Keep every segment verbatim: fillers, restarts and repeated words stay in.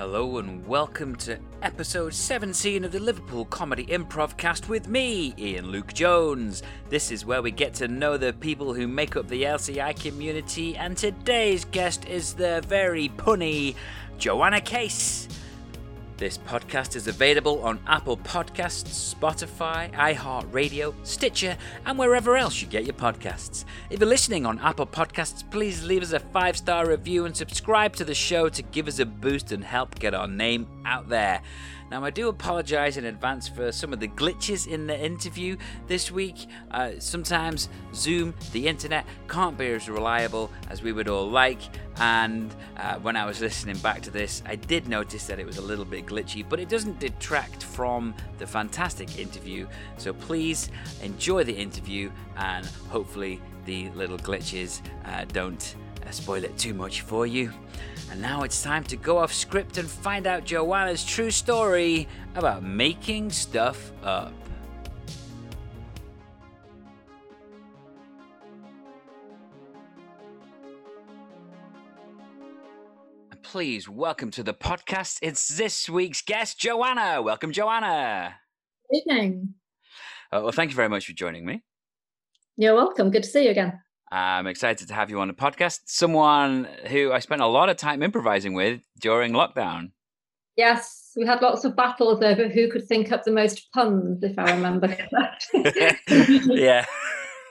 Hello and welcome to episode seventeen of the Liverpool Comedy Improvcast with me, Ian Luke Jones. This is where we get to know the people who make up the L C I community, and today's guest is the very punny Joanna Case. This podcast is available on Apple Podcasts, Spotify, iHeartRadio, Stitcher, and wherever else you get your podcasts. If you're listening on Apple Podcasts, please leave us a five-star review and subscribe to the show to give us a boost and help get our name out there. Now, I do apologise in advance for some of the glitches in the interview this week. Uh, sometimes Zoom, the internet, can't be as reliable as we would all like. And uh, when I was listening back to this, I did notice that it was a little bit glitchy, but it doesn't detract from the fantastic interview. So please enjoy the interview, and hopefully the little glitches uh, don't uh, spoil it too much for you. And now it's time to go off script and find out Joanna's true story about making stuff up. And please welcome to the podcast. It's this week's guest, Joanna. Welcome, Joanna. Good evening. Uh, well, thank you very much for joining me. You're welcome. Good to see you again. I'm excited to have you on the podcast. Someone who I spent a lot of time improvising with during lockdown. Yes, we had lots of battles over who could think up the most puns, if I remember. Yeah.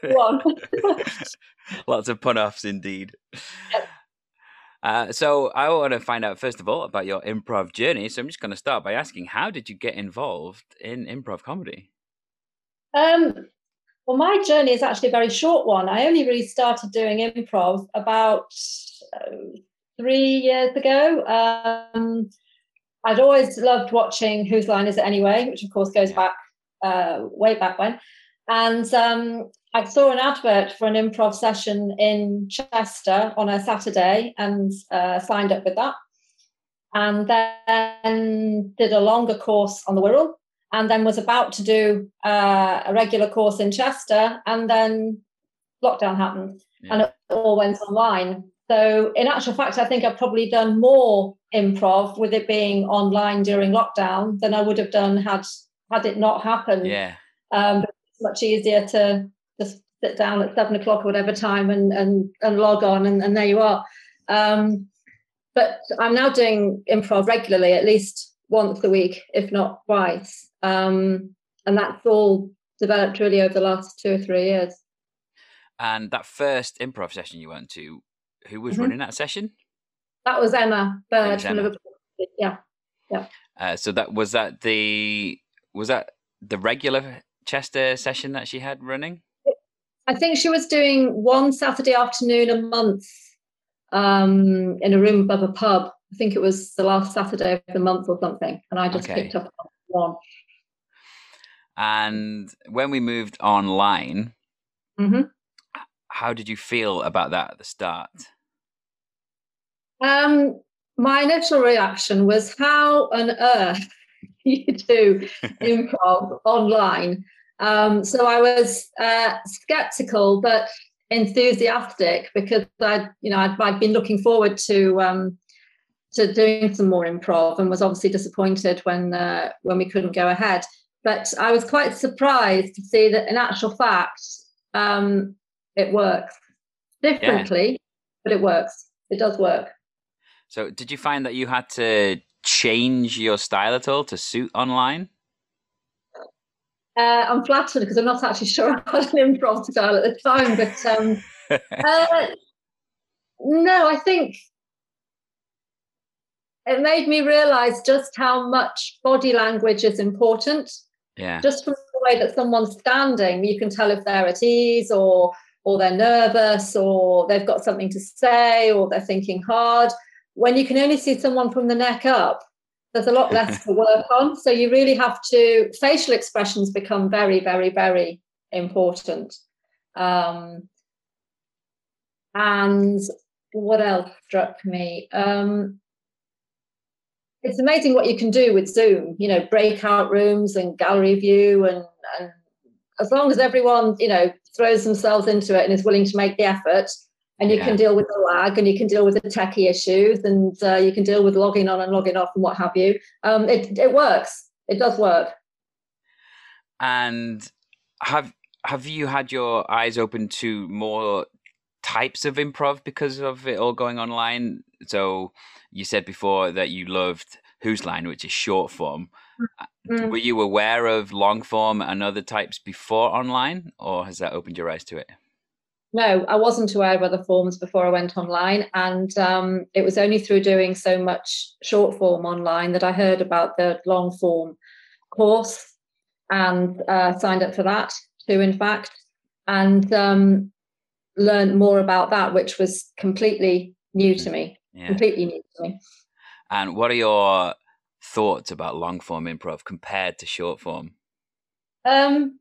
One. Lots of pun-offs indeed. Yep. Uh, so I want to find out, first of all, about your improv journey. So I'm just going to start by asking, how did you get involved in improv comedy? Um. Well, my journey is actually a very short one. I only really started doing improv about uh, three years ago. Um, I'd always loved watching Whose Line Is It Anyway, which of course goes back uh, way back when. And um, I saw an advert for an improv session in Chester on a Saturday and uh, signed up with that. And then did a longer course on the Wirral. And then was about to do uh, a regular course in Chester, and then lockdown happened, yeah. And it all went online. So in actual fact, I think I've probably done more improv with it being online during lockdown than I would have done had had it not happened. Yeah, um, it's much easier to just sit down at seven o'clock or whatever time and and, and log on, and, and there you are. Um, but I'm now doing improv regularly, at least once a week, if not twice. Um, and that's all developed really over the last two or three years. And that first improv session you went to, who was mm-hmm. running that session? That was Emma Bird from Liverpool. Yeah, yeah. Uh, so that was that the was that the regular Chester session that she had running? I think she was doing one Saturday afternoon a month um, in a room above a pub. I think it was the last Saturday of the month or something, and I just okay. picked up one. And when we moved online, mm-hmm. how did you feel about that at the start? Um, my initial reaction was, how on earth you do improv online? Um, so I was uh, skeptical but enthusiastic, because I, you know, I'd, I'd been looking forward to um, to doing some more improv, and was obviously disappointed when uh, when we couldn't go ahead. But I was quite surprised to see that, in actual fact, um, it works differently, yeah. But it works. It does work. So did you find that you had to change your style at all to suit online? Uh, I'm flattered, because I'm not actually sure I had an improv style at the time. But um, uh, no, I think it made me realise just how much body language is important. Yeah. Just from the way that someone's standing, you can tell if they're at ease or or they're nervous or they've got something to say or they're thinking hard. When you can only see someone from the neck up, there's a lot less to work on. So you really have to, facial expressions become very, very, very important. Um, and what else struck me? Um, It's amazing what you can do with Zoom, you know, breakout rooms and gallery view. And, and as long as everyone, you know, throws themselves into it and is willing to make the effort, And you yeah. can deal with the lag, and you can deal with the techie issues, and uh, you can deal with logging on and logging off and what have you. Um, it it works. It does work. And have have you had your eyes open to more types of improv because of it all going online? So you said before that you loved Whose Line, which is short form. Mm. Were you aware of long form and other types before online, or has that opened your eyes to it? No, I wasn't aware of other forms before I went online, and um, it was only through doing so much short form online that I heard about the long form course and uh, signed up for that too, in fact, and um, learned more about that, which was completely new to me, yeah. completely new to me. And what are your thoughts about long form improv compared to short form? Um.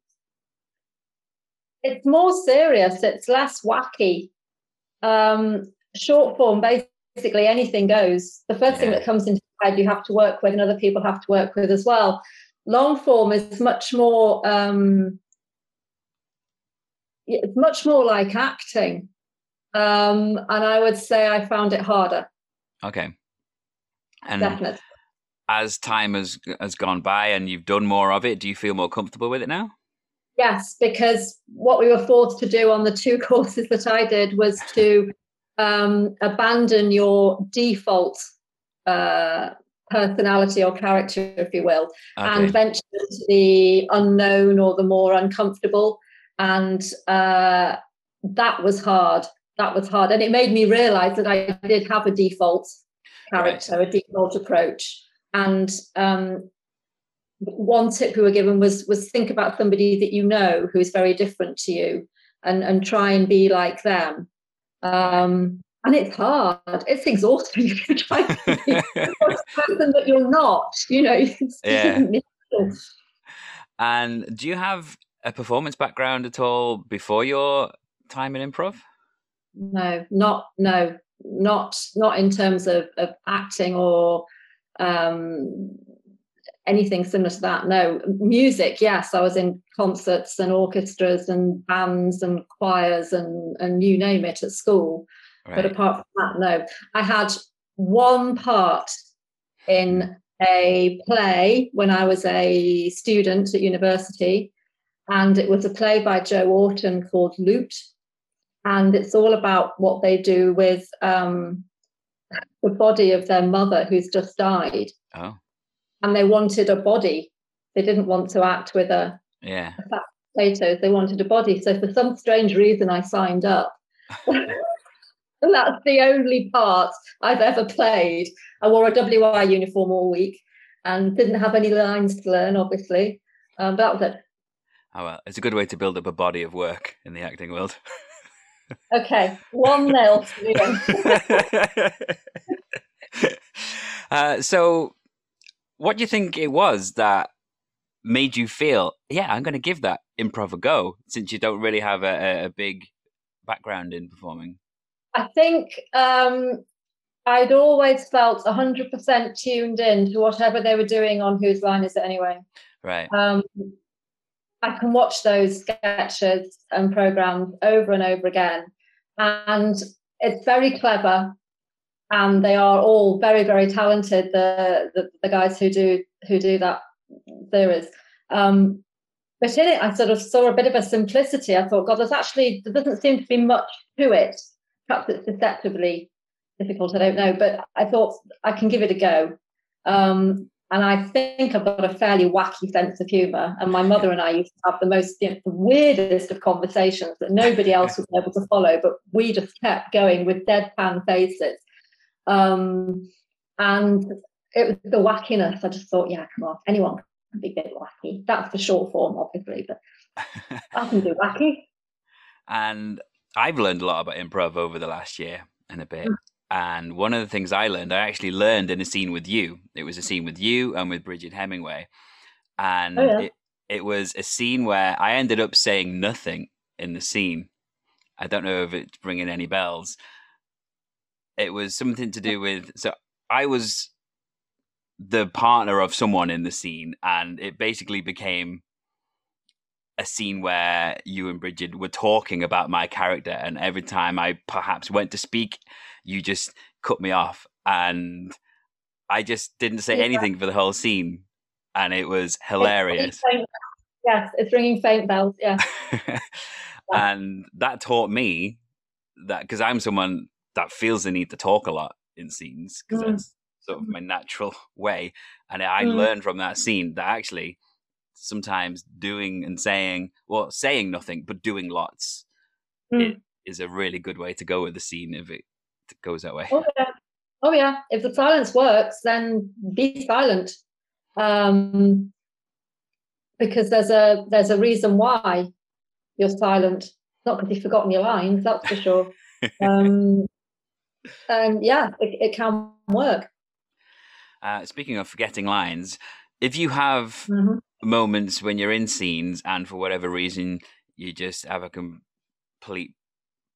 It's more serious. It's less wacky. Um, short form, basically anything goes. The first yeah. thing that comes into your head, you have to work with, and other people have to work with as well. Long form is much more. Um, it's much more like acting, um, and I would say I found it harder. Okay, and definitely. As time has has gone by, and you've done more of it, do you feel more comfortable with it now? Yes, because what we were forced to do on the two courses that I did was to um, abandon your default uh, personality or character, if you will, okay. and venture into the unknown or the more uncomfortable. And uh, that was hard. That was hard. And it made me realise that I did have a default character, right. a default approach. And um one tip we were given was was think about somebody that you know who is very different to you, and and try and be like them. Um, and it's hard. It's exhausting if you try to be the person that you're not. You know. Yeah. And do you have a performance background at all before your time in improv? No, not no, not not in terms of of acting or. Um, anything similar to that. No. Music, yes, I was in concerts and orchestras and bands and choirs and and you name it at school, right. but apart from that, no. I had one part in a play when I was a student at university, and it was a play by Joe Orton called Loot, and it's all about what they do with um, the body of their mother who's just died. Oh. And they wanted a body. They didn't want to act with a, yeah. a fat potatoes. They wanted a body. So for some strange reason, I signed up. And that's the only part I've ever played. I wore a W I uniform all week and didn't have any lines to learn, obviously. Um, but that was it. Oh, well, it's a good way to build up a body of work in the acting world. Okay, one nil. uh, so... What do you think it was that made you feel, yeah, I'm going to give that improv a go, since you don't really have a, a big background in performing? I think um, I'd always felt one hundred percent tuned in to whatever they were doing on Whose Line Is It Anyway? Right. Um, I can watch those sketches and programmes over and over again. And it's very clever. And they are all very, very talented, the, the, the guys who do who do that series. Um, but in it, I sort of saw a bit of a simplicity. I thought, God, there's actually, there doesn't seem to be much to it. Perhaps it's deceptively difficult, I don't know. But I thought, I can give it a go. Um, and I think I've got a fairly wacky sense of humour. And my mother and I used to have the most, you know, the weirdest of conversations that nobody else was able to follow. But we just kept going with deadpan faces. Um, and it was the wackiness. I just thought, yeah, come on, anyone can be a bit wacky. That's the short form, obviously, but I can do wacky. And I've learned a lot about improv over the last year and a bit. Mm. And one of the things I learned, I actually learned in a scene with you. It was a scene with you and with Bridget Hemingway. And oh, yeah. it, it was a scene where I ended up saying nothing in the scene. I don't know if it's bringing any bells. It was something to do with, so I was the partner of someone in the scene, and it basically became a scene where you and Bridget were talking about my character, and every time I perhaps went to speak, you just cut me off, and I just didn't say yeah. anything for the whole scene, and it was hilarious. It's yes, it's ringing faint bells, yeah. yeah. And that taught me that, because I'm someone that feels the need to talk a lot in scenes, because mm. that's sort of my natural way, and I mm. learned from that scene that actually sometimes doing and saying, well, saying nothing but doing lots mm. it is a really good way to go with the scene if it goes that way. Oh yeah, oh, yeah. If the silence works, then be silent, um, because there's a there's a reason why you're silent. Not because you've forgotten your lines, that's for sure. um, and yeah, it, it can work. Uh, speaking of forgetting lines, if you have mm-hmm. moments when you're in scenes and for whatever reason you just have a complete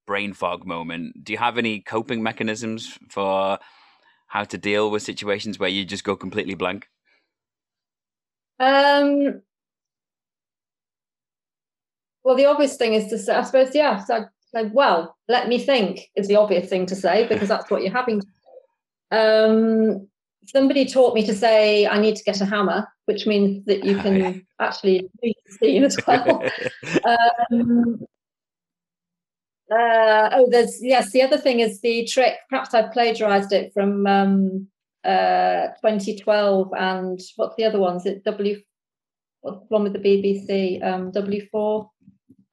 brain fog moment, do you have any coping mechanisms for how to deal with situations where you just go completely blank? Um. Well, the obvious thing is to say, I suppose, yeah, so like, well, let me think is the obvious thing to say, because that's what you're having. Um, somebody taught me to say, I need to get a hammer, which means that you can oh, yeah. actually read the scene as well. um, uh, oh, there's, yes, the other thing is the trick, perhaps I've plagiarised it from um, uh, twenty twelve and what's the other one? Is it W, what's the one with the B B C, um, W four?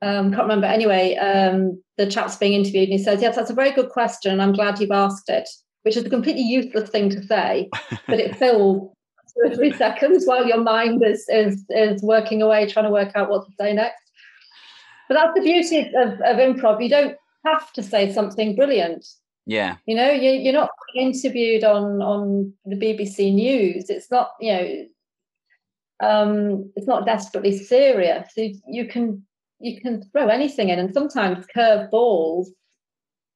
Um, can't remember. Anyway, um, the chap's being interviewed and he says, yes, that's a very good question and I'm glad you've asked it, which is a completely useless thing to say, but it fills two or three seconds while your mind is, is, is working away, trying to work out what to say next. But that's the beauty of, of improv. You don't have to say something brilliant. Yeah. You know, you, you're not interviewed on, on the B B C News. It's not, you know, um, it's not desperately serious. You, you can... you can throw anything in, and sometimes curve balls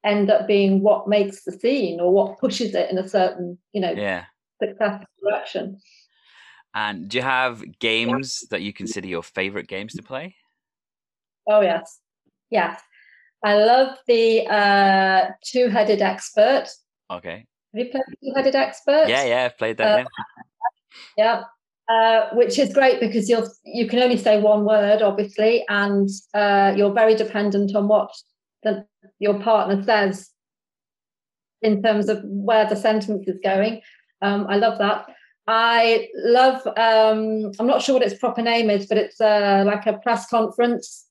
end up being what makes the scene or what pushes it in a certain, you know, yeah. successful direction. And do you have games yeah. that you consider your favourite games to play? Oh, yes. Yes. I love the uh, two-headed expert. Okay. Have you played two-headed expert? Yeah, yeah, I've played that. Uh, yeah. Uh, which is great because you're, you can only say one word, obviously, and uh, you're very dependent on what the, your partner says in terms of where the sentence is going. Um, I love that. I love, um, I'm not sure what its proper name is, but it's uh, like a press conference.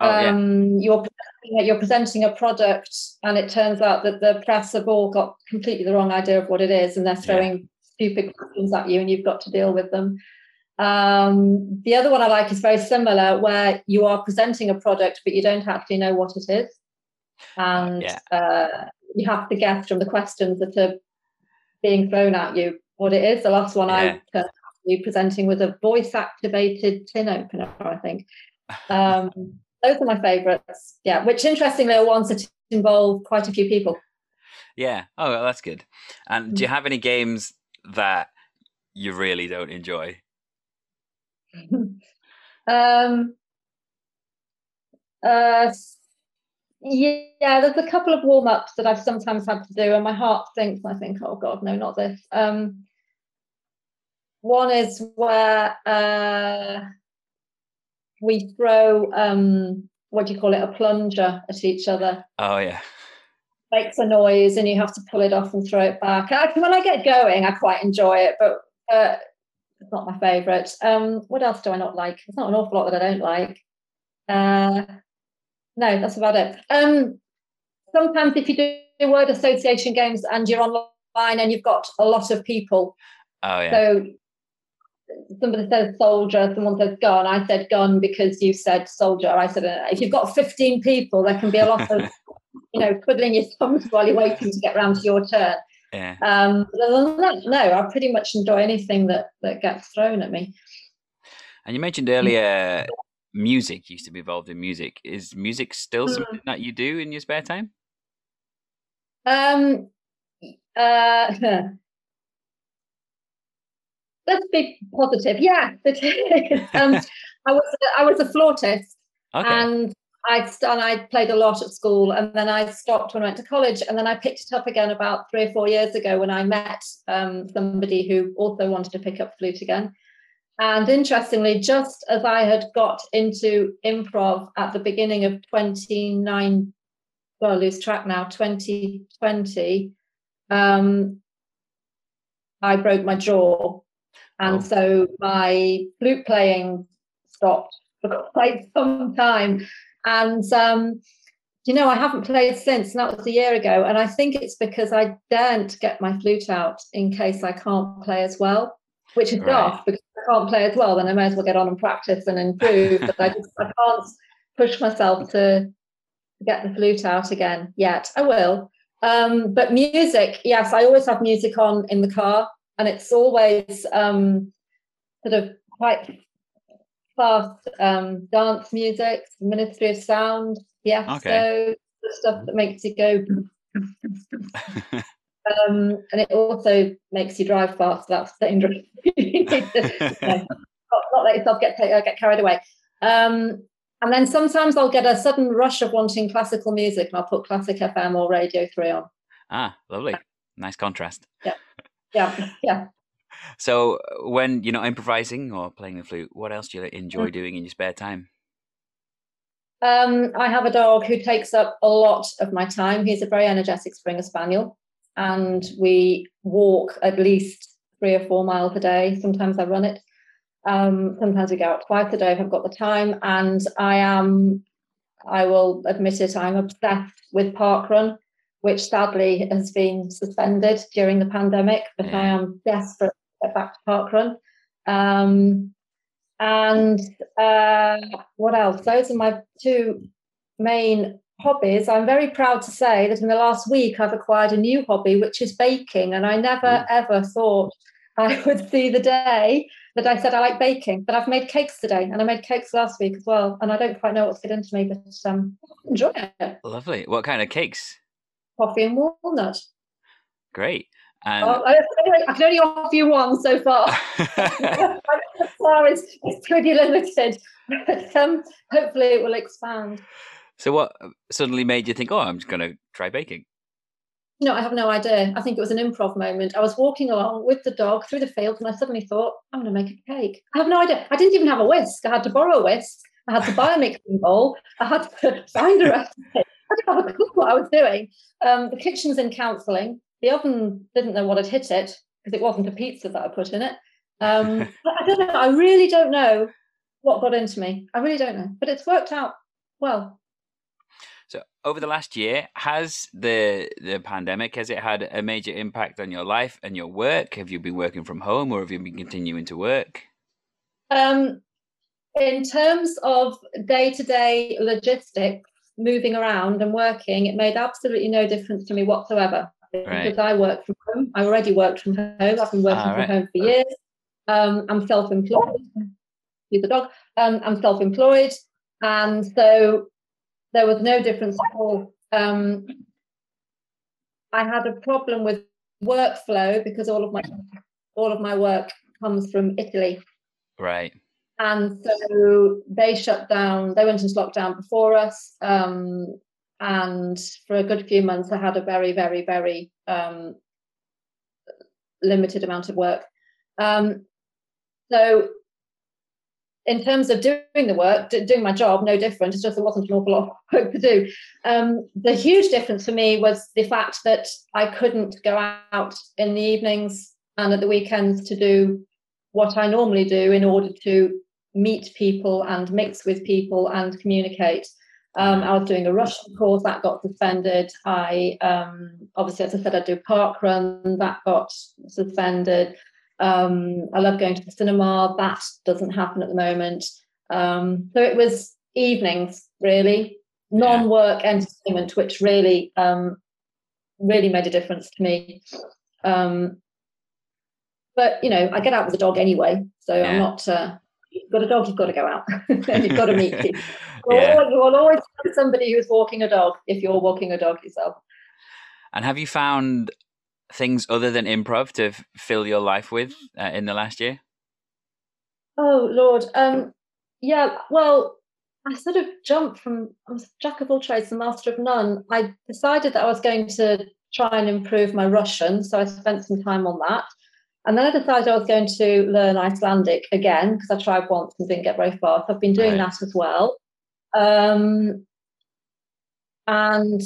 Oh, um, yeah. you're, presenting, you're presenting a product and it turns out that the press have all got completely the wrong idea of what it is and they're throwing... Yeah. stupid questions at you and you've got to deal with them. Um, the other one I like is very similar, where you are presenting a product but you don't actually know what it is, and yeah. uh, you have to guess from the questions that are being thrown at you what it is. The last one yeah. I was presenting was a voice activated tin opener, I think. Um, those are my favourites, yeah, which interestingly are ones that involve quite a few people. Yeah, oh well, that's good. And do you have any games that you really don't enjoy? um uh yeah there's a couple of warm-ups that I've sometimes had to do and my heart sinks and I think, oh god, no, not this. Um one is where uh we throw um what do you call it, a plunger at each other. Oh yeah. Makes a noise and you have to pull it off and throw it back. I, when I get going, I quite enjoy it, but uh, it's not my favourite. Um, what else do I not like? It's not an awful lot that I don't like. Uh, no, that's about it. Um, sometimes if you do word association games and you're online and you've got a lot of people. Oh, yeah. So somebody says soldier, someone says gun. I said gun because you said soldier. I said, uh, if you've got fifteen people, there can be a lot of... you know, twiddling your thumbs while you're waiting to get round to your turn. Yeah. Um, no, I pretty much enjoy anything that, that gets thrown at me. And you mentioned earlier music, used to be involved in music. Is music still something mm. that you do in your spare time? Um. Uh, let's be positive. Yeah, it is. um, I was a, I was a flautist, okay. and I and I played a lot at school, and then I stopped when I went to college, and then I picked it up again about three or four years ago when I met um, somebody who also wanted to pick up flute again. And interestingly, just as I had got into improv at the beginning of twenty nineteen, well, I lose track now, twenty twenty, um, I broke my jaw. And oh. so my flute playing stopped for quite some time. And, um, you know, I haven't played since, and that was a year ago. And I think it's because I daren't get my flute out in case I can't play as well, which is right. daft, because I can't play as well, then I may as well get on and practice and improve. But I just I can't push myself to get the flute out again yet. I will. Um, but music, yes, I always have music on in the car, and it's always um, sort of quite fast um, dance music, Ministry of Sound, fiasco, okay. stuff that makes you go. Um, and it also makes you drive fast. That's dangerous. You need to, you know, not, not let yourself get uh, get carried away. Um, and then sometimes I'll get a sudden rush of wanting classical music, and I'll put Classic F M or Radio three on. Ah, lovely. Nice contrast. Yeah, yeah, yeah. So when you're not improvising or playing the flute, what else do you enjoy mm. doing in your spare time? Um, I have a dog who takes up a lot of my time. He's a very energetic Springer Spaniel. And we walk at least three or four miles a day. Sometimes I run it. Um, sometimes we go out twice a day if I've got the time. And I am, I will admit it, I'm obsessed with parkrun, which sadly has been suspended during the pandemic. But yeah. I am desperate to get back to parkrun. Um, and uh, what else? Those are my two main hobbies. I'm very proud to say that in the last week I've acquired a new hobby, which is baking, and I never mm. ever thought I would see the day that I said I like baking. But I've made cakes today, and I made cakes last week as well, and I don't quite know what's getting into me, but um, enjoy it. Lovely. What kind of cakes? Coffee and walnut. Great. Um, well, I, I can only offer you one so far. It's, it's pretty limited, but um, hopefully it will expand. So what suddenly made you think, oh, I'm just going to try baking? No, I have no idea. I think it was an improv moment. I was walking along with the dog through the fields, and I suddenly thought, I'm going to make a cake. I have no idea. I didn't even have a whisk. I had to borrow a whisk. I had to buy a mixing bowl. I had to find a recipe. I didn't have a clue what I was doing. Um, the kitchen's in counselling. The oven didn't know what had hit it, because it wasn't a pizza that I put in it. Um, I don't know. I really don't know what got into me. I really don't know. But it's worked out well. So over the last year, has the the pandemic, has it had a major impact on your life and your work? Have you been working from home, or have you been continuing to work? Um, in terms of day-to-day logistics, moving around and working, it made absolutely no difference to me whatsoever. Right. Because I work from home. I already worked from home. I've been working ah, right. from home for years. Um, I'm self-employed. Use the dog. Um, I'm self-employed. And so there was no difference at all. Um, I had a problem with workflow because all of my all of my work comes from Italy. Right. And so they shut down. They went into lockdown before us. Um, and for a good few months, I had a very, very, very um, limited amount of work. Um, so... In terms of doing the work, doing my job, no different. It's just there wasn't an awful lot of work to do. Um, the huge difference for me was the fact that I couldn't go out in the evenings and at the weekends to do what I normally do in order to meet people and mix with people and communicate. Um, I was doing a Russian course. That got suspended. I um, obviously, as I said, I do parkrun. That got suspended. Um, I love going to the cinema. That doesn't happen at the moment. Um, so it was evenings, really, non-work entertainment, which really, um, really made a difference to me. Um, but, you know, I get out with the dog anyway, so yeah. I'm not, uh, you've got a dog, you've got to go out. You've got to meet people. Yeah. You'll always, you'll always find somebody who's walking a dog if you're walking a dog yourself. And have you found things other than improv to f- fill your life with uh, in the last year? Oh Lord, um, Yeah, well, I sort of jumped from, I was a jack of all trades and master of none. I decided that I was going to try and improve my Russian, so I spent some time on that. And then I decided I was going to learn Icelandic again, because I tried once and didn't get very far. So I've been doing right. that as well. Um, and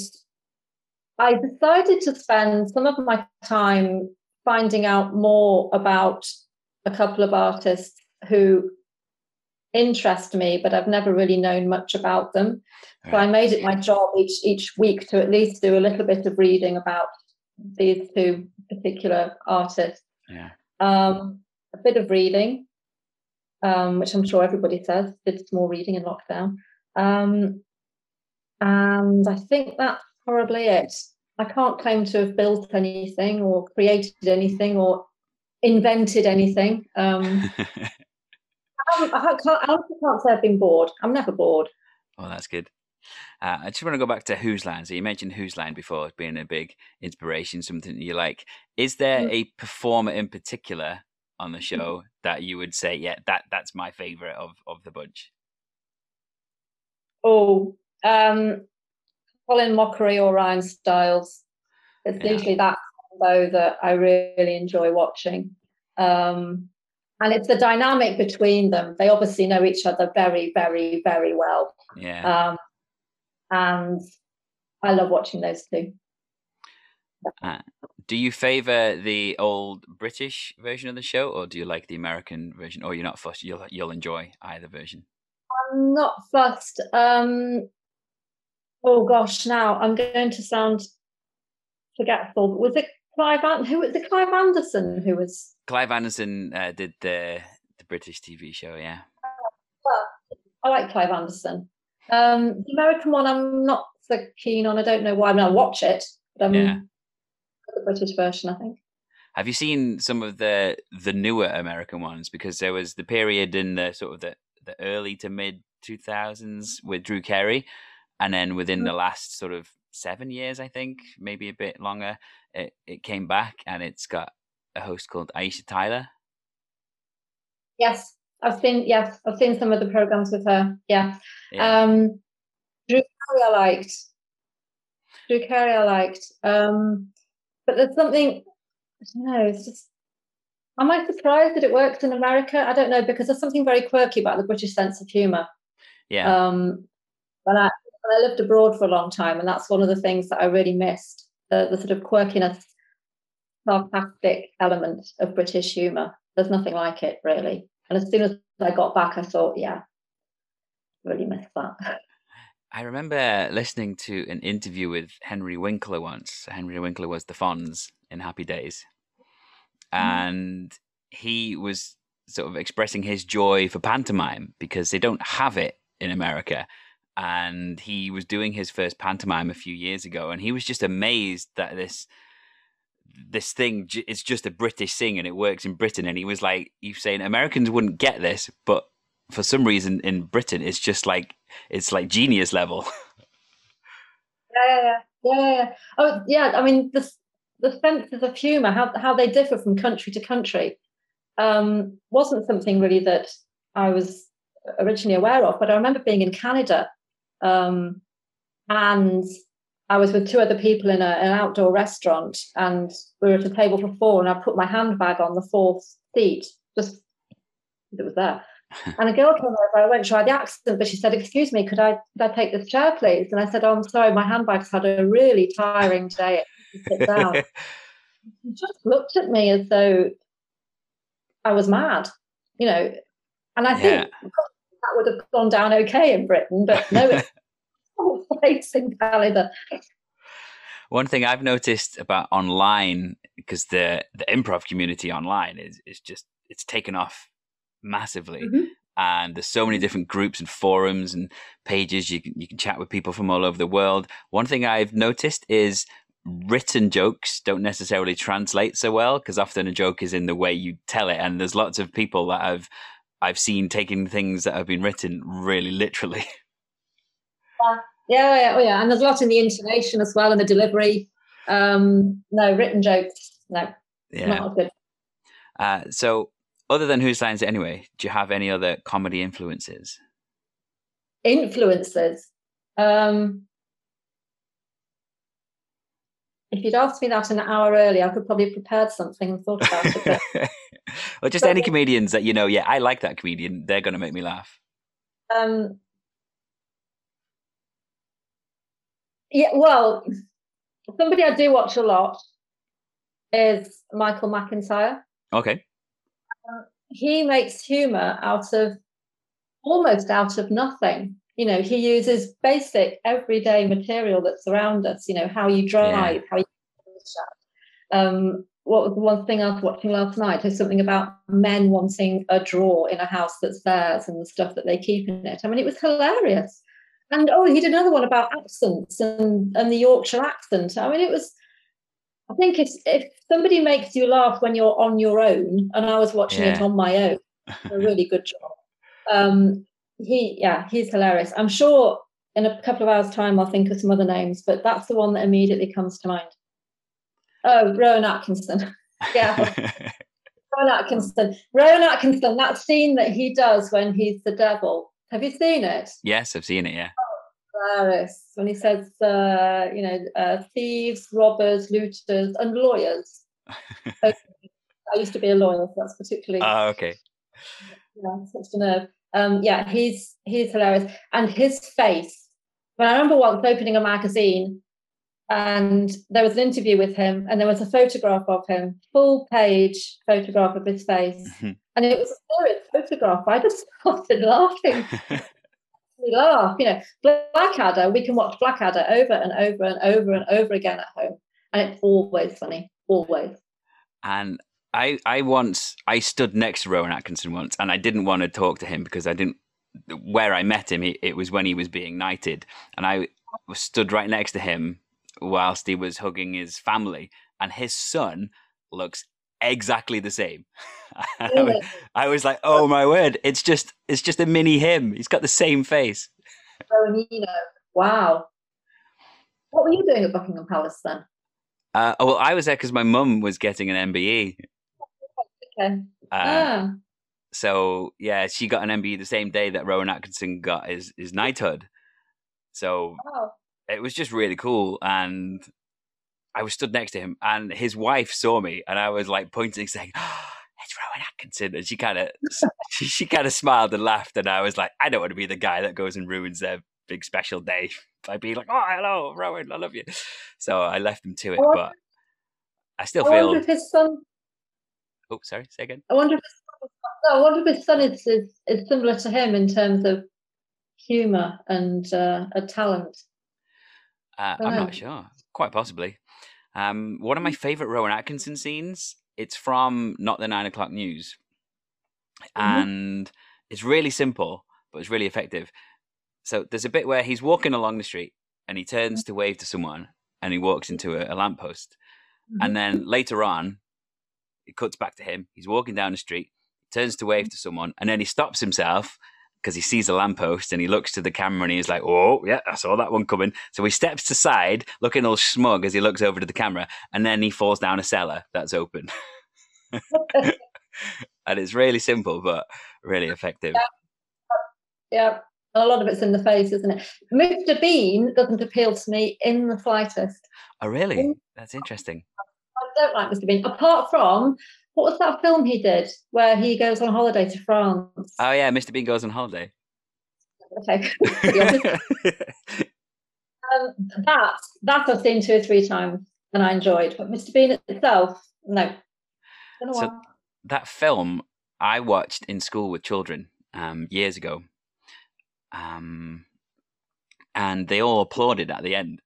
I decided to spend some of my time finding out more about a couple of artists who interest me, but I've never really known much about them. Right. So I made it my job each each week to at least do a little bit of reading about these two particular artists. Yeah. Um, a bit of reading, um, which I'm sure everybody says, did some more reading in lockdown. Um, and I think that's probably it. I can't claim to have built anything or created anything or invented anything. Um, I, I, can't, I can't say I've been bored. I'm never bored. Oh, that's good. Uh, I just want to go back to Whose Line. So you mentioned Whose Line before as being a big inspiration, something you like. Is there mm-hmm. a performer in particular on the show mm-hmm. that you would say, yeah, that that's my favourite of, of the bunch? Oh, um, Colin Mockery or Ryan Stiles. It's yeah. usually that combo that I really enjoy watching. Um, and it's the dynamic between them. They obviously know each other very, very, very well. Yeah. Um, And I love watching those two. Uh, do you favour the old British version of the show, or do you like the American version? Or you're not fussed? You'll you'll enjoy either version. I'm not fussed. Um, oh gosh, now I'm going to sound forgetful. But was it Clive? Who was it? Clive Anderson? Who was Clive Anderson? Uh, did the the British T V show? Yeah. Uh, I like Clive Anderson. Um, the American one I'm not so keen on. I don't know why. I mean, I'll watch it, but I'm yeah. the British version, I think. Have you seen some of the the newer American ones? Because there was the period in the sort of the, the early to mid two thousands with Drew Carey, and then within mm-hmm. the last sort of seven years, I think, maybe a bit longer, it, it came back, and it's got a host called Aisha Tyler. Yes. I've seen, yes, I've seen some of the programmes with her, yeah. yeah. Um, Drew Carey I liked. Drew Carey I liked. Um, but there's something, I don't know, it's just, am I surprised that it works in America? I don't know, because there's something very quirky about the British sense of humour. Yeah. Um, but I, I lived abroad for a long time, and that's one of the things that I really missed, the, the sort of quirkiness, sarcastic element of British humour. There's nothing like it, really. And as soon as I got back, I thought, yeah, really missed that. I remember listening to an interview with Henry Winkler once. Henry Winkler was the Fonz in Happy Days. Mm. And he was sort of expressing his joy for pantomime because they don't have it in America. And he was doing his first pantomime a few years ago. And he was just amazed that this... this thing, it's just a British thing and it works in Britain. And he was like, you're saying Americans wouldn't get this, but for some reason in Britain, it's just like, it's like genius level. Yeah, yeah, yeah. Oh, yeah, I mean, the, the senses of humour, how, how they differ from country to country, um, wasn't something really that I was originally aware of, but I remember being in Canada um, and I was with two other people in a, an outdoor restaurant, and we were at a table for four, and I put my handbag on the fourth seat, just it was there. And a girl came over, I won't try the accent, but she said, excuse me, could I could I take this chair, please? And I said, oh, I'm sorry, my handbag's had a really tiring day. Sit down. She just looked at me as though I was mad, you know. And I yeah. think that would have gone down okay in Britain, but no, it's in Canada. One thing I've noticed about online, because the the improv community online is is just it's taken off massively, mm-hmm. and there's so many different groups and forums and pages you can, you can chat with people from all over the world. One thing I've noticed is written jokes don't necessarily translate so well, because often a joke is in the way you tell it, and there's lots of people that I've I've seen taking things that have been written really literally. Yeah. Yeah, yeah, oh yeah, and there's a lot in the intonation as well and the delivery. Um, no, written jokes, no, yeah. not good. Uh, so Other than Whose Line Is It Anyway, do you have any other comedy influences? Influences? Um, if you'd asked me that an hour earlier, I could probably have prepared something and thought about it. But... or just but any yeah. comedians that, you know, yeah, I like that comedian. They're going to make me laugh. Um. Yeah, well, somebody I do watch a lot is Michael McIntyre. Okay. Um, he makes humour out of, almost out of nothing. You know, he uses basic everyday material that's around us, you know, how you drive, yeah. how you um, what was the one thing I was watching last night? There's something about men wanting a drawer in a house that's theirs and the stuff that they keep in it. I mean, it was hilarious. And, oh, he did another one about accents and, and the Yorkshire accent. I mean, it was, I think if, if somebody makes you laugh when you're on your own, and I was watching yeah. it on my own, a really good job. Um, he, yeah, he's hilarious. I'm sure in a couple of hours' time I'll think of some other names, but that's the one that immediately comes to mind. Oh, Rowan Atkinson. yeah. Rowan Atkinson. Rowan Atkinson, that scene that he does when he's the devil. Have you seen it? Yes, I've seen it, yeah. Oh, hilarious. When he says, uh, you know, uh, thieves, robbers, looters, and lawyers. I used to be a lawyer, so that's particularly... Oh, okay. Yeah, such a nerve. Um, yeah, he's, he's hilarious. And his face. When I remember once opening a magazine, and there was an interview with him, and there was a photograph of him, full-page photograph of his face. And it was a serious photograph. I just started laughing. We laugh, you know. Blackadder, we can watch Blackadder over and over and over and over again at home. And it's always funny, always. And I I once, I stood next to Rowan Atkinson once, and I didn't want to talk to him because I didn't, where I met him, it was when he was being knighted. And I stood right next to him whilst he was hugging his family. And his son looks exactly the same. Really? I, was, I was like, oh my word, it's just it's just a mini him. He's got the same face. Oh, you know. Wow. What were you doing at Buckingham Palace then? Uh, oh, well, I was there because my mum was getting an M B E. Okay. Uh, ah. So, yeah, she got an M B E the same day that Rowan Atkinson got his, his knighthood. So oh. it was just really cool. And I was stood next to him, and his wife saw me, and I was like pointing, saying, oh, "It's Rowan Atkinson," and she kind of she, she kind of smiled and laughed, and I was like, "I don't want to be the guy that goes and ruins their big special day by being like, oh, hello, Rowan, I love you." So I left him to it, I wonder, but I still I feel. I wonder if his son. Oh, sorry, say again. I wonder if his son, no, I wonder if his son is, is is similar to him in terms of humour and uh, a talent. Uh, I'm not sure. Quite possibly. Um, one of my favourite Rowan Atkinson scenes, it's from Not the Nine O'Clock News. Mm-hmm. And it's really simple, but it's really effective. So there's a bit where he's walking along the street and he turns to wave to someone and he walks into a, a lamppost. Mm-hmm. And then later on, it cuts back to him. He's walking down the street, turns to wave to someone, and then he stops himself because he sees a lamppost and he looks to the camera and he's like, oh, yeah, I saw that one coming. So he steps aside, looking all smug as he looks over to the camera, and then he falls down a cellar that's open. And it's really simple, but really effective. Yeah. yeah, a lot of it's in the face, isn't it? Mister Bean doesn't appeal to me in the slightest. Oh, really? That's interesting. I don't like Mister Bean, apart from... What was that film he did where he goes on holiday to France? Oh, yeah, Mister Bean Goes on Holiday. Okay. um, that, that I've seen two or three times and I enjoyed. But Mister Bean itself, no. So that film I watched in school with children um, years ago. Um, and they all applauded at the end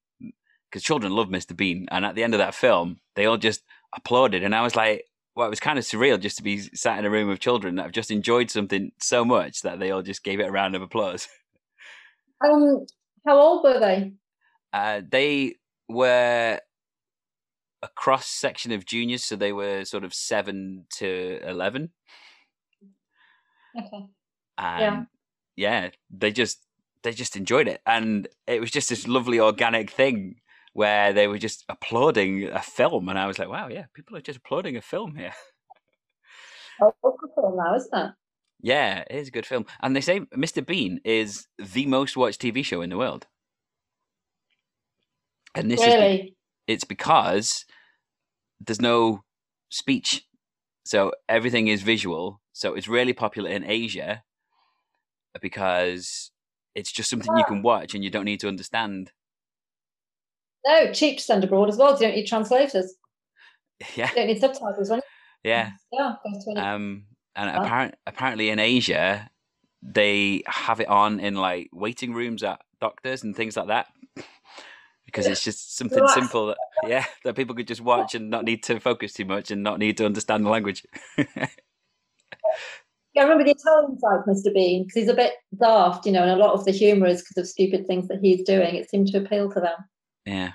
because children love Mister Bean. And at the end of that film, they all just applauded. And I was like... Well, it was kind of surreal just to be sat in a room of children that have just enjoyed something so much that they all just gave it a round of applause. Um, how old were they? Uh, they were a cross section of juniors, so they were sort of seven to eleven. Okay. And yeah. Yeah, they just they just enjoyed it, and it was just this lovely organic thing. Where they were just applauding a film. And I was like, wow, yeah, people are just applauding a film here. Oh, it's a good film now, isn't it? Yeah, it is a good film. And they say Mister Bean is the most watched T V show in the world. And this really? is it's because there's no speech. So everything is visual. So it's really popular in Asia because it's just something oh. you can watch and you don't need to understand. No, cheap to send abroad as well. You don't need translators. Yeah. You don't need subtitles, right? Yeah. Yeah. Um, and wow. apparent, apparently in Asia, they have it on in like waiting rooms at doctors and things like that. Because it's just something Relax. simple that, yeah, that people could just watch and not need to focus too much and not need to understand the language. Yeah, I remember the Italian side of Mister Bean, because he's a bit daft, you know, and a lot of the humour is because of stupid things that he's doing. It seemed to appeal to them. Yeah.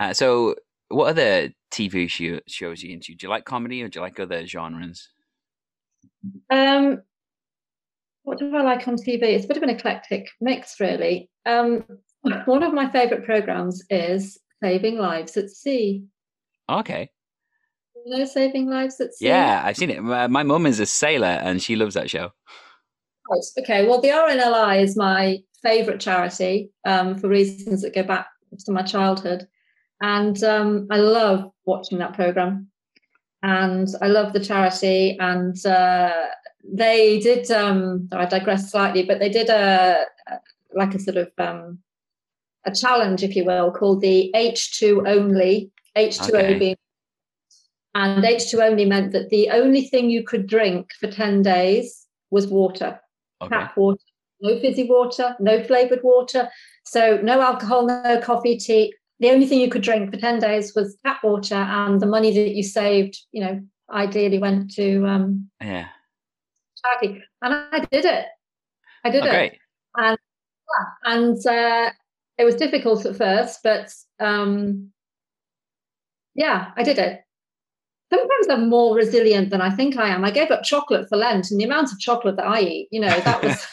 Uh, so what other T V show, shows are you into? Do you like comedy or do you like other genres? Um, what do I like on T V? It's a bit of an eclectic mix, really. Um, One of my favourite programmes is Saving Lives at Sea. Okay. You know Saving Lives at Sea? Yeah, I've seen it. My, my mum is a sailor and she loves that show. Right. Okay, well, the R N L I is my favourite charity um, for reasons that go back to my childhood. And um, I love watching that programme. And I love the charity. And uh, they did, um, I digress slightly, but they did a, a like a sort of... Um, a challenge, if you will, called the H two only, H two O okay. being, and H two only meant that the only thing you could drink for ten days was water, okay. tap water, no fizzy water, no flavoured water, so no alcohol, no coffee, tea. The only thing you could drink for ten days was tap water, and the money that you saved, you know, ideally went to um, yeah. charity. And I did it. I did oh, it. Great. And, yeah, and uh, it was difficult at first, but um, yeah, I did it. Sometimes I'm more resilient than I think I am. I gave up chocolate for Lent, and the amount of chocolate that I eat, you know, that was...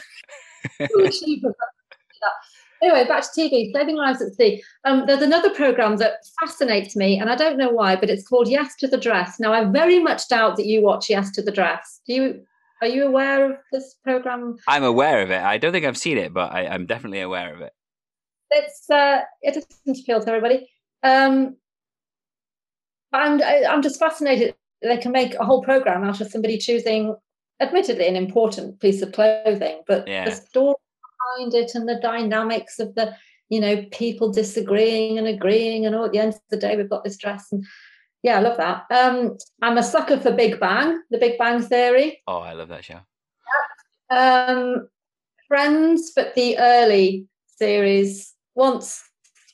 Anyway, back to T V, Saving Lives at Sea. Um, there's another programme that fascinates me, and I don't know why, but it's called Yes to the Dress. Now, I very much doubt that you watch Yes to the Dress. Do you? Are you aware of this programme? I'm aware of it. I don't think I've seen it, but I, I'm definitely aware of it. It's uh, it doesn't appeal to everybody. Um, and I, I'm just fascinated. They can make a whole program out of somebody choosing, admittedly, an important piece of clothing, but yeah. the story behind it and the dynamics of the, you know, people disagreeing and agreeing, and all at the end of the day, we've got this dress. And yeah, I love that. Um, I'm a sucker for Big Bang, The Big Bang Theory. Oh, I love that show. Yeah. Um, Friends, but the early series. Once,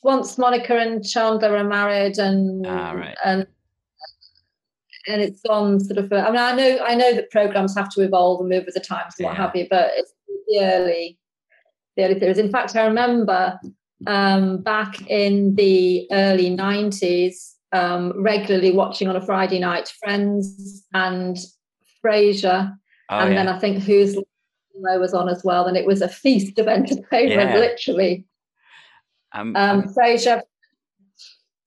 once Monica and Chandler are married, and ah, right. and and it's on sort of. I mean, I know, I know that programs have to evolve and move with the times and yeah. what have you, but it's the early, the early series. In fact, I remember um, back in the early nineties, um, regularly watching on a Friday night Friends and Frasier, oh, and yeah. then I think Whose Line was on as well, and it was a feast of entertainment, yeah. literally. Um, um, Frasier.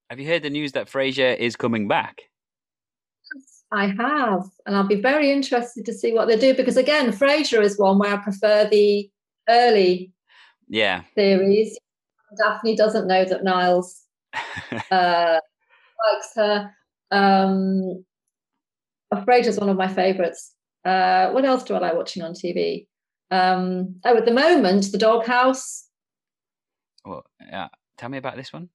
Have you heard the news that Frasier is coming back? Yes, I have, and I'll be very interested to see what they do, because again, Frasier is one where I prefer the early yeah. series. Daphne doesn't know that Niles uh, likes her. Um, Frasier's one of my favourites. Uh, what else do I like watching on T V? Um, oh, at the moment, The Doghouse. Well, uh, tell me about this one.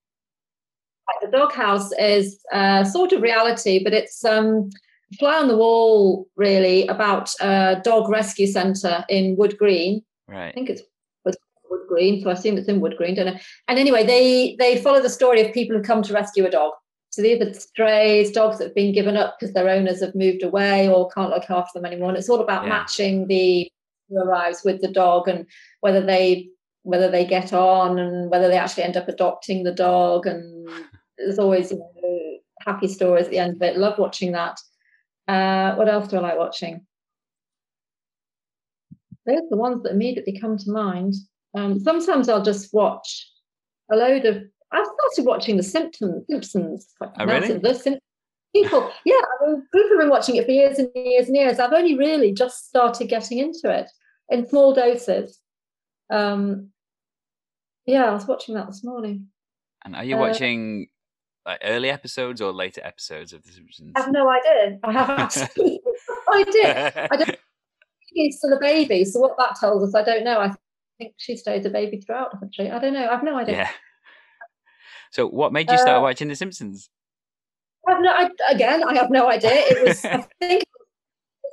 The Doghouse is uh, sort of reality, but it's um, fly on the wall, really, about a dog rescue centre in Wood Green. Right. I think it's Wood Green, so I assume it's in Wood Green, don't know. And anyway, they, they follow the story of people who come to rescue a dog. So these are strays, dogs that have been given up because their owners have moved away or can't look after them anymore. And it's all about yeah. matching the who arrives with the dog and whether they... whether they get on and whether they actually end up adopting the dog. And there's always, you know, happy stories at the end of it. Love watching that. Uh, what else do I like watching? Those are the ones that immediately come to mind. Um, sometimes I'll just watch a load of... I started watching The Simpsons. Simpsons. Oh, really? The Simpsons. people, yeah, I mean, people have been watching it for years and years and years. I've only really just started getting into it in small doses. Um, yeah, I was watching that this morning. And are you uh, watching like early episodes or later episodes of The Simpsons? I have no idea. I have absolutely no idea. I don't. She's still a baby, so what that tells us, I don't know. I think she stays a baby throughout, hasn't she? I don't know. I've no idea. Yeah. So, what made you start uh, watching The Simpsons? I have no, I, again, I have no idea. It was, I think,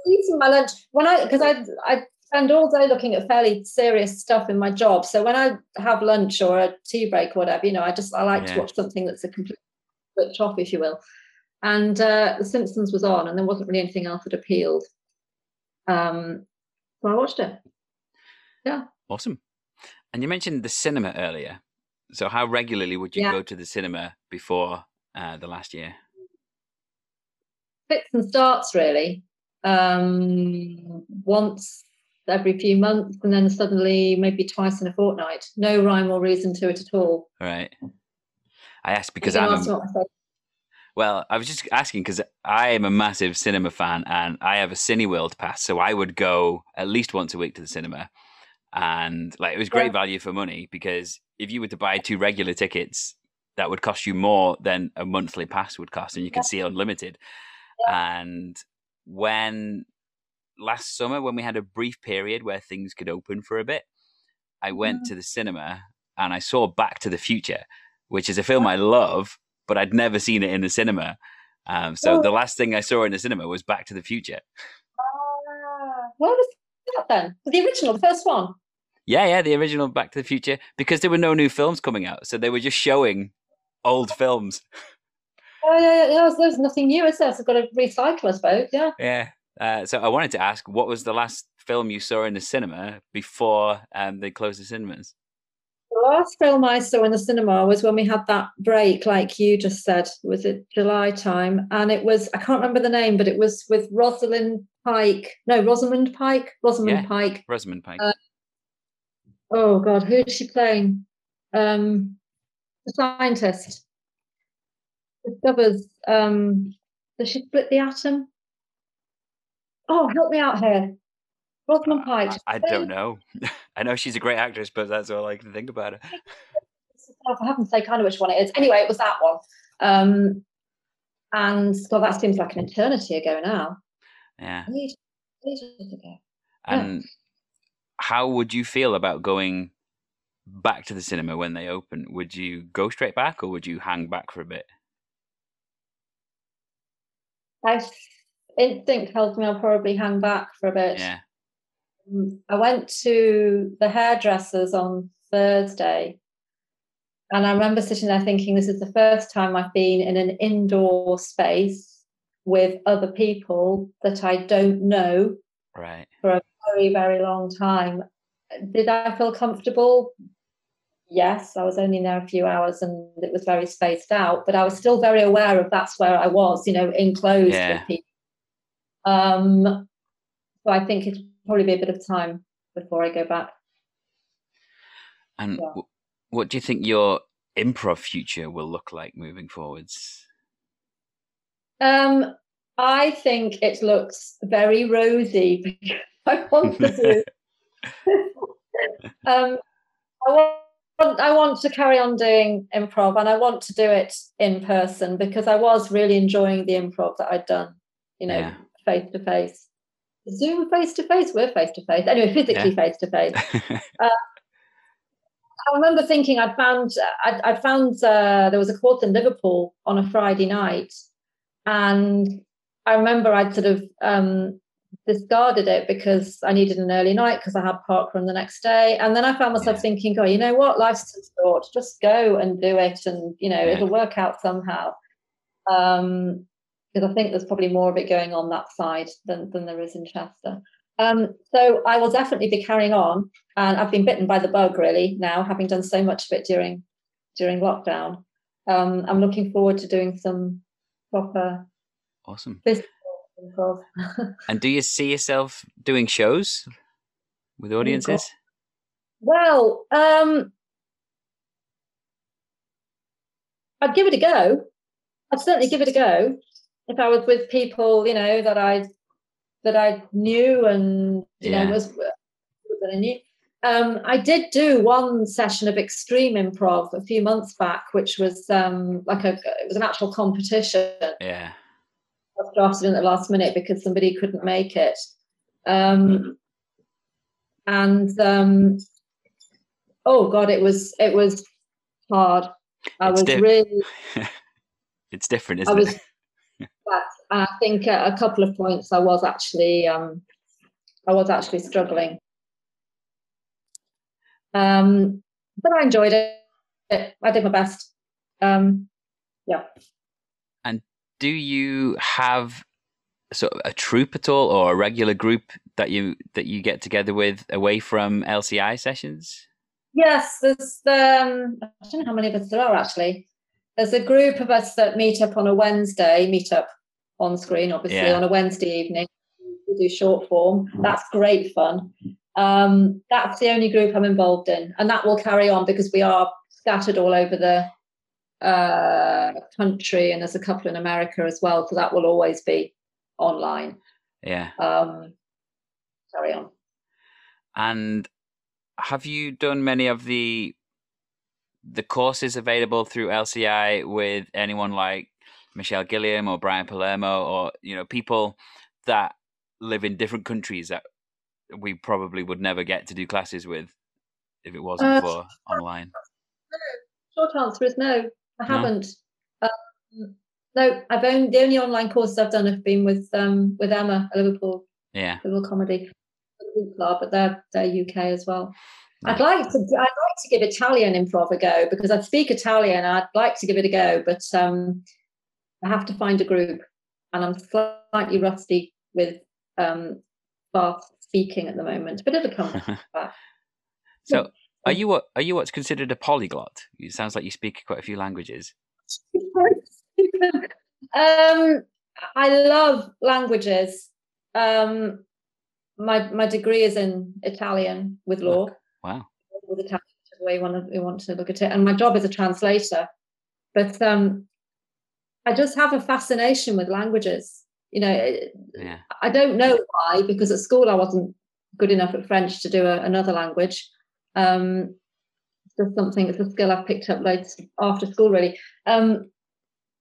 eating my lunch when I, because I I spend all day looking at fairly serious stuff in my job. So when I have lunch or a tea break or whatever, you know, I just I like yeah. to watch something that's a complete switch off, if you will. And uh, The Simpsons was on, and there wasn't really anything else that appealed. Um, so I watched it. Yeah. Awesome. And you mentioned the cinema earlier. So how regularly would you yeah. go to the cinema before uh, the last year? Fits and starts, really. Um, once every few months, and then suddenly maybe twice in a fortnight. No rhyme or reason to it at all. Right. I asked because I'm... Ask a... Well, I was just asking because I am a massive cinema fan and I have a Cineworld pass, so I would go at least once a week to the cinema. And like it was great yeah. value for money, because if you were to buy two regular tickets, that would cost you more than a monthly pass would cost, and you can yeah. see unlimited. Yeah. And when last summer, when we had a brief period where things could open for a bit, I went mm. to the cinema and I saw Back to the Future, which is a film I love, but I'd never seen it in the cinema. Um, so oh. the last thing I saw in the cinema was Back to the Future. Uh, where was that then? The original, the first one? Yeah, yeah, the original Back to the Future, because there were no new films coming out. So they were just showing old films. Oh, yeah, yeah, yeah. There's nothing new, is there? So I've got to recycle, I suppose, yeah. Yeah. Uh, so I wanted to ask, what was the last film you saw in the cinema before um, they closed the cinemas? The last film I saw in the cinema was when we had that break, like you just said, was it July time? And it was, I can't remember the name, but it was with Rosalind Pike. No, Rosamund Pike? Rosamund yeah, Pike. Rosamund Pike. Uh, oh, God, who is she playing? Um, the scientist. Discovers, um, does she split the atom? Oh, help me out here. Rosamund Pike. I, I don't know. I know she's a great actress, but that's all I can think about her. I haven't said kind of which one it is. Anyway, it was that one. Um, and God, that seems like an eternity ago now. Yeah. Ages, ages ago. And yeah. how would you feel about going back to the cinema when they open? Would you go straight back, or would you hang back for a bit? I think tells me I'll probably hang back for a bit. Yeah. I went to the hairdressers on Thursday, and I remember sitting there thinking, this is the first time I've been in an indoor space with other people that I don't know right. for a very, very long time. Did I feel comfortable? Yes, I was only there a few hours and it was very spaced out, but I was still very aware of that's where I was, you know, enclosed yeah. with people. Um, so I think it's probably be a bit of time before I go back. And yeah. w- what do you think your improv future will look like moving forwards? Um, I think it looks very rosy, because I want to do. um, I want, I want to carry on doing improv, and I want to do it in person, because I was really enjoying the improv that I'd done, you know, face to face. Zoom face-to-face, we're face-to-face. Anyway, physically yeah. face-to-face. uh, I remember thinking I'd found, I'd, I'd found uh, there was a course in Liverpool on a Friday night, and I remember I'd sort of um, discarded it because I needed an early night because I had parkrun the next day. And then I found myself yeah. thinking, oh, you know what? Life's too short. Just go and do it, and, you know, yeah. it'll work out somehow. Um Because I think there's probably more of it going on that side than, than there is in Chester. Um, so I will definitely be carrying on. And I've been bitten by the bug, really, now, having done so much of it during during lockdown. Um, I'm looking forward to doing some proper... Awesome. And do you see yourself doing shows with audiences? Well, um, I'd give it a go. I'd certainly give it a go. if I was with people, you know, that I that I knew and you yeah. know was that I knew. Um, I did do one session of extreme improv a few months back, which was um, like a it was an actual competition. Yeah, I was drafted in at the last minute because somebody couldn't make it, um, and um, oh god, it was it was hard. I it's was di- really. It's different, isn't I was, it? But I think at a couple of points I was actually um, I was actually struggling. Um, but I enjoyed it. I did my best. Um, yeah. And do you have sort of a troupe at all, or a regular group that you that you get together with away from L C I sessions? Yes, there's. Um, I don't know how many of us there are actually. There's a group of us that meet up on a Wednesday. Meet up on screen, obviously, yeah. on a Wednesday evening. We do short form. That's great fun. Um, that's the only group I'm involved in, and that will carry on because we are scattered all over the uh, country, and there's a couple in America as well, so that will always be online. Yeah. Um, carry on. And have you done many of the the courses available through L C I with anyone like Michelle Gilliam or Brian Palermo, or you know, people that live in different countries that we probably would never get to do classes with if it wasn't uh, for online? No. Short answer is no, I haven't. No, um, no I've only the only online courses I've done have been with um with Emma at Liverpool. Yeah, Liverpool Comedy Improvcast, but they're they're U K as well. Yeah. I'd like to I'd like to give Italian improv a go because I speak Italian. I'd like to give it a go, but um, I have to find a group, and I'm slightly rusty with um fast speaking at the moment, but it'll come back. So are you what are you what's considered a polyglot? It sounds like you speak quite a few languages. um I love languages. Um my my degree is in Italian with law. Look, wow. With Italian, the way we want to look at it. And my job is a translator. But um I just have a fascination with languages. You know, yeah. I don't know why, because at school I wasn't good enough at French to do a, another language. Um, it's just something, it's a skill I've picked up loads after school, really. Um,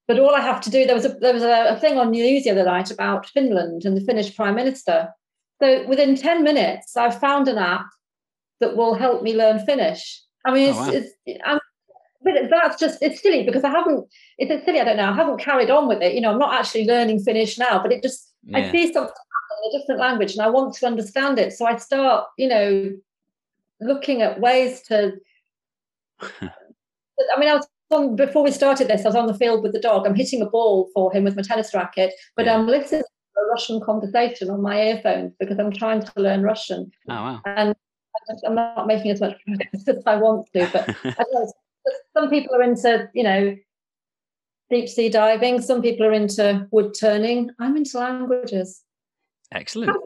but all I have to do, there was a, there was a, a thing on news the other night about Finland and the Finnish Prime Minister. So within ten minutes, I've found an app that will help me learn Finnish. I mean, it's, oh, wow. it's I'm, but that's just, it's silly because I haven't, it's silly, I don't know, I haven't carried on with it. You know, I'm not actually learning Finnish now, but it just, yeah. I see something in a different language and I want to understand it. So I start, you know, looking at ways to, I mean, I was on, before we started this, I was on the field with the dog. I'm hitting a ball for him with my tennis racket, but yeah. I'm listening to a Russian conversation on my earphones because I'm trying to learn Russian. Oh, wow. And I just, I'm not making as much progress as I want to, but I don't know. Some people are into, you know, deep sea diving. Some people are into wood turning. I'm into languages. Excellent.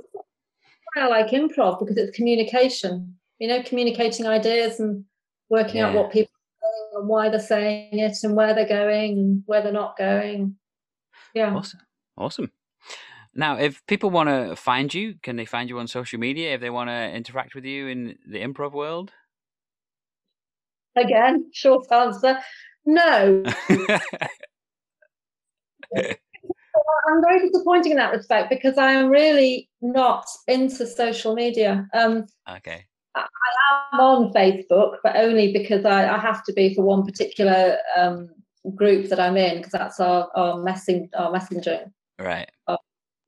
I like improv because it's communication, you know, communicating ideas and working yeah. out what people are saying and why they're saying it and where they're going and where they're not going. Yeah. Awesome. Awesome. Now, if people want to find you, can they find you on social media if they want to interact with you in the improv world? Again, short answer, no. I'm very disappointing in that respect because I am really not into social media. Um, okay. I, I am on Facebook, but only because I, I have to be for one particular um, group that I'm in, because that's our our, messen- our messaging. Right. Our,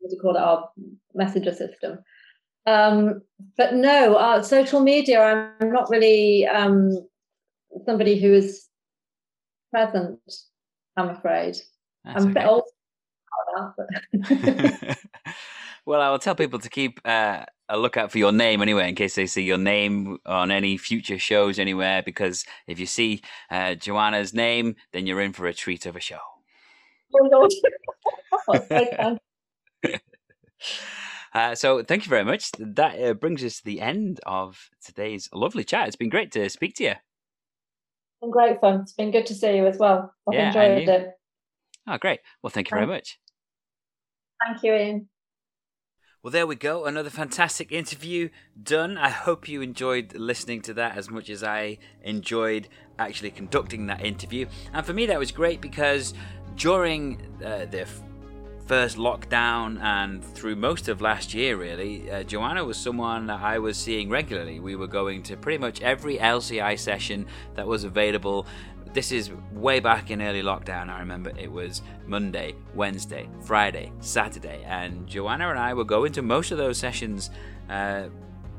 what do you call it? Our messenger system. Um, but no, our social media, I'm not really... Um, somebody who is present, I'm afraid. That's I'm a bit okay. old about that, but well, I will tell people to keep uh, a lookout for your name anyway, in case they see your name on any future shows anywhere, because if you see uh, Joanna's name, then you're in for a treat of a show. Uh, so thank you very much. That uh, brings us to the end of today's lovely chat. It's been great to speak to you. Been great fun. It's been good to see you as well. I've yeah, enjoyed it. Oh, great. Well, thank you very much. Thank you, Ian. Well, there we go. Another fantastic interview done. I hope you enjoyed listening to that as much as I enjoyed actually conducting that interview. And for me, that was great because during uh, the f- first lockdown and through most of last year, really, uh, Joanna was someone that I was seeing regularly. We were going to pretty much every L C I session that was available. This is way back in early lockdown. I remember it was Monday, Wednesday, Friday, Saturday, and Joanna and I were going to most of those sessions uh,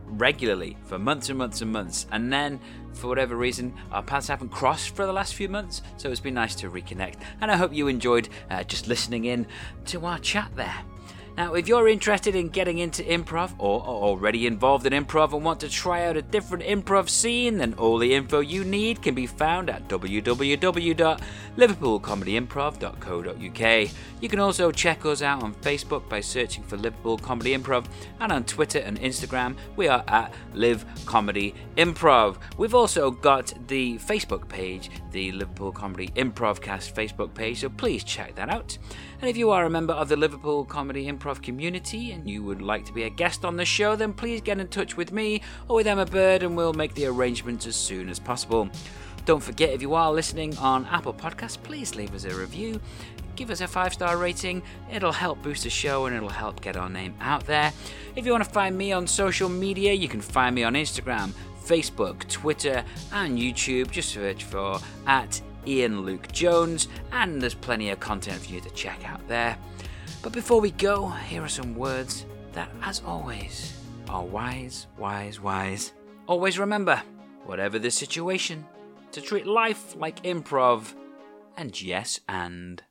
regularly for months and months and months. And then, for whatever reason, our paths haven't crossed for the last few months, so it's been nice to reconnect. And I hope you enjoyed uh, just listening in to our chat there. Now, if you're interested in getting into improv or are already involved in improv and want to try out a different improv scene, then all the info you need can be found at w w w dot liverpool comedy improv dot co dot u k. You can also check us out on Facebook by searching for Liverpool Comedy Improv, and on Twitter and Instagram, we are at Live Comedy Improv. We've also got the Facebook page, the Liverpool Comedy Improvcast Facebook page, so please check that out. And if you are a member of the Liverpool Comedy Improv community and you would like to be a guest on the show, then please get in touch with me or with Emma Bird and we'll make the arrangements as soon as possible. Don't forget, if you are listening on Apple Podcasts, please leave us a review. Give us a five-star rating. It'll help boost the show and it'll help get our name out there. If you want to find me on social media, you can find me on Instagram, Facebook, Twitter and YouTube. Just search for at Ian Luke Jones and there's plenty of content for you to check out there. But before we go, here are some words that, as always, are wise, wise, wise. Always remember, whatever the situation, to treat life like improv, and yes, and...